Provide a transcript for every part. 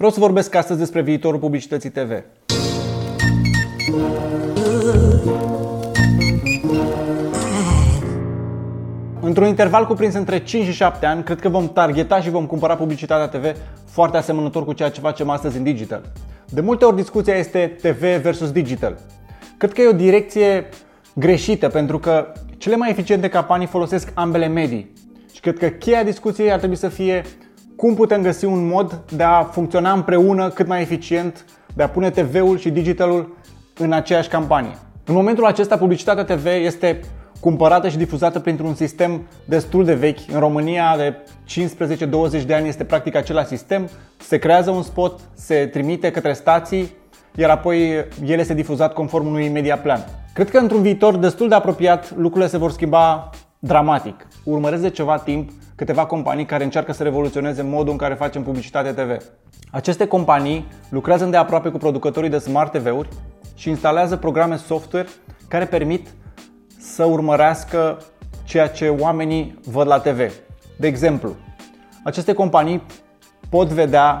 Vreau să vorbesc astăzi despre viitorul publicității TV. Într-un interval cuprins între 5 și 7 ani, cred că vom targeta și vom cumpăra publicitatea TV foarte asemănător cu ceea ce facem astăzi în digital. De multe ori discuția este TV versus digital. Cred că e o direcție greșită, pentru că cele mai eficiente campanii folosesc ambele medii. Și cred că cheia discuției ar trebui să fie cum putem găsi un mod de a funcționa împreună cât mai eficient, de a pune TV-ul și digitalul în aceeași campanie. În momentul acesta, publicitatea TV este cumpărată și difuzată printr-un sistem destul de vechi. În România de 15-20 de ani este practic același sistem. Se creează un spot, se trimite către stații, iar apoi el este difuzat conform unui media plan. Cred că într-un viitor destul de apropiat lucrurile se vor schimba dramatic. Urmăresc de ceva timp câteva companii care încearcă să revoluționeze modul în care facem publicitate TV. Aceste companii lucrează îndeaproape cu producătorii de Smart TV-uri și instalează programe software care permit să urmărească ceea ce oamenii văd la TV. De exemplu, aceste companii pot vedea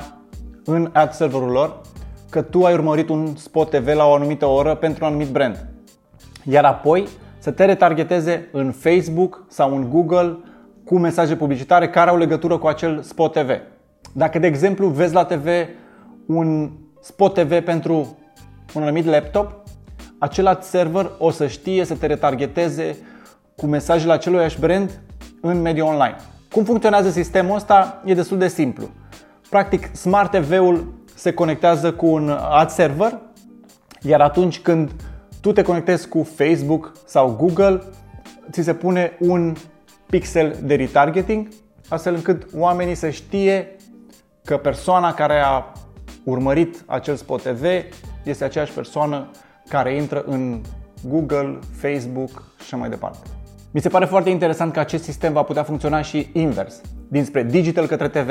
în ad serverul lor că tu ai urmărit un spot TV la o anumită oră pentru un anumit brand, iar apoi să te retargeteze în Facebook sau în Google cu mesaje publicitare care au legătură cu acel spot TV. Dacă, de exemplu, vezi la TV un spot TV pentru un anumit laptop, acel server o să știe să te retargeteze cu mesajele aceluiași brand în mediul online. Cum funcționează sistemul ăsta? E destul de simplu. Practic, Smart TV-ul se conectează cu un ad server, iar atunci când tu te conectezi cu Facebook sau Google, ți se pune un pixel de retargeting, astfel încât oamenii să știe că persoana care a urmărit acel spot TV este aceeași persoană care intră în Google, Facebook și așa mai departe. Mi se pare foarte interesant că acest sistem va putea funcționa și invers, dinspre digital către TV.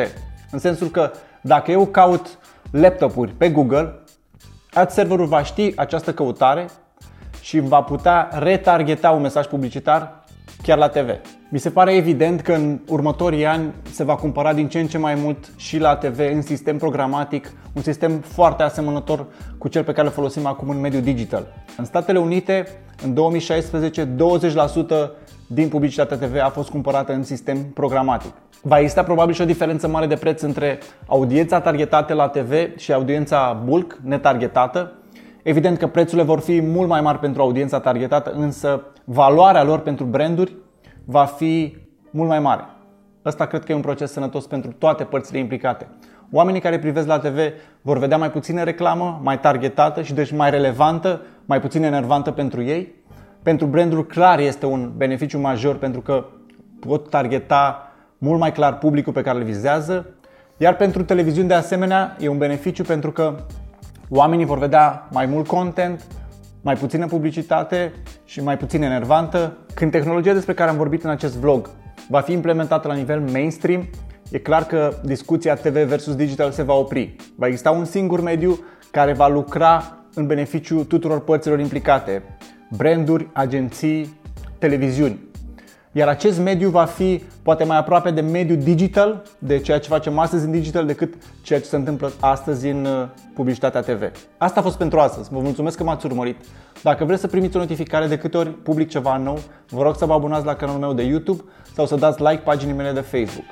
În sensul că dacă eu caut laptopuri pe Google, ad serverul va ști această căutare și va putea retargeta un mesaj publicitar chiar la TV. Mi se pare evident că în următorii ani se va cumpăra din ce în ce mai mult și la TV în sistem programatic, un sistem foarte asemănător cu cel pe care îl folosim acum în mediul digital. În Statele Unite, în 2016, 20% din publicitatea TV a fost cumpărată în sistem programatic. Va exista probabil și o diferență mare de preț între audiența targetată la TV și audiența bulk netargetată. Evident că prețurile vor fi mult mai mari pentru audiența targetată, însă valoarea lor pentru branduri va fi mult mai mare. Asta cred că e un proces sănătos pentru toate părțile implicate. Oamenii care privesc la TV vor vedea mai puțină reclamă, mai targetată și deci mai relevantă, mai puțin enervantă pentru ei. Pentru branduri clar este un beneficiu major pentru că pot targeta mult mai clar publicul pe care îl vizează. Iar pentru televiziuni de asemenea e un beneficiu pentru că oamenii vor vedea mai mult content, mai puțină publicitate și mai puțin enervantă. Când tehnologia despre care am vorbit în acest vlog va fi implementată la nivel mainstream, e clar că discuția TV versus digital se va opri. Va exista un singur mediu care va lucra în beneficiu tuturor părților implicate, branduri, agenții, televiziuni. Iar acest mediu va fi poate mai aproape de mediul digital, de ceea ce facem astăzi în digital, decât ceea ce se întâmplă astăzi în publicitatea TV. Asta a fost pentru astăzi. Vă mulțumesc că m-ați urmărit. Dacă vreți să primiți o notificare de câte ori public ceva nou, vă rog să vă abonați la canalul meu de YouTube sau să dați like paginii mele de Facebook.